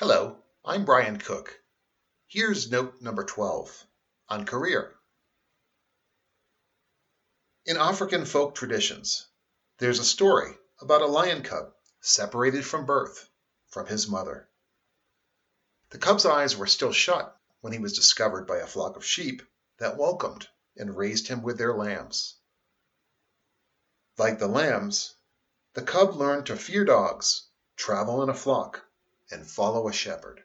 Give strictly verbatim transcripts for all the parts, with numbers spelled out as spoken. Hello, I'm Brian Cooke. Here's note number twelve on career. In African folk traditions, there's a story about a lion cub separated from birth from his mother. The cub's eyes were still shut when he was discovered by a flock of sheep that welcomed and raised him with their lambs. Like the lambs, the cub learned to fear dogs, travel in a flock, and follow a shepherd.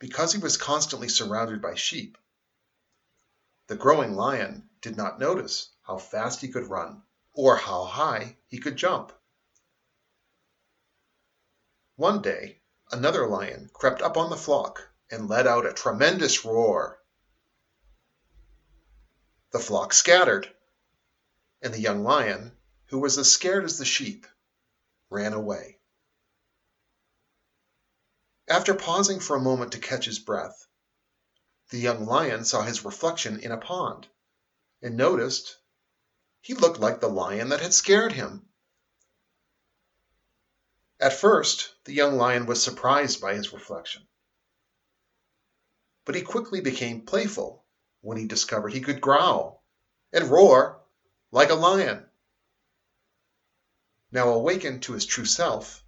Because he was constantly surrounded by sheep, the growing lion did not notice how fast he could run or how high he could jump. One day, another lion crept up on the flock and let out a tremendous roar. The flock scattered, and the young lion, who was as scared as the sheep, ran away. After pausing for a moment to catch his breath, the young lion saw his reflection in a pond and noticed he looked like the lion that had scared him. At first, the young lion was surprised by his reflection, but he quickly became playful when he discovered he could growl and roar like a lion. Now awakened to his true self,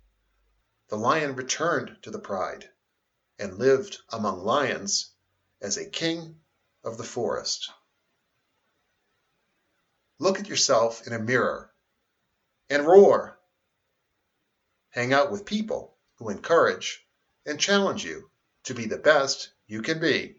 the lion returned to the pride and lived among lions as a king of the forest. Look at yourself in a mirror and roar. Hang out with people who encourage and challenge you to be the best you can be.